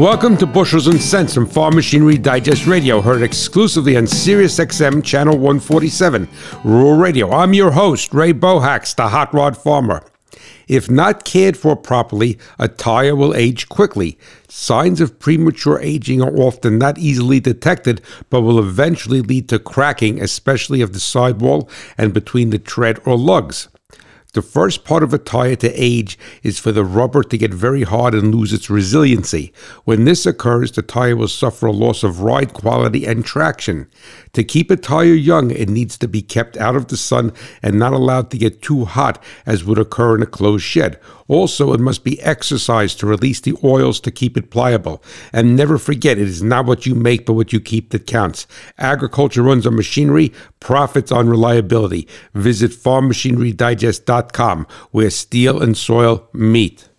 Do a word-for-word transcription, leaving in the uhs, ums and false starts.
Welcome to Bushels and Cents from Farm Machinery Digest Radio, heard exclusively on SiriusXM Channel one forty-seven, Rural Radio. I'm your host, Ray Bohacks, the Hot Rod Farmer. If not cared for properly, a tire will age quickly. Signs of premature aging are often not easily detected, but will eventually lead to cracking, especially of the sidewall and between the tread or lugs. The first part of a tire to age is for the rubber to get very hard and lose its resiliency. When this occurs, the tire will suffer a loss of ride quality and traction. To keep a tire young, it needs to be kept out of the sun and not allowed to get too hot, as would occur in a closed shed. Also, it must be exercised to release the oils to keep it pliable. And never forget, it is not what you make, but what you keep that counts. Agriculture runs on machinery, profits on reliability. Visit Farm Machinery Digest dot com, where steel and soil meet.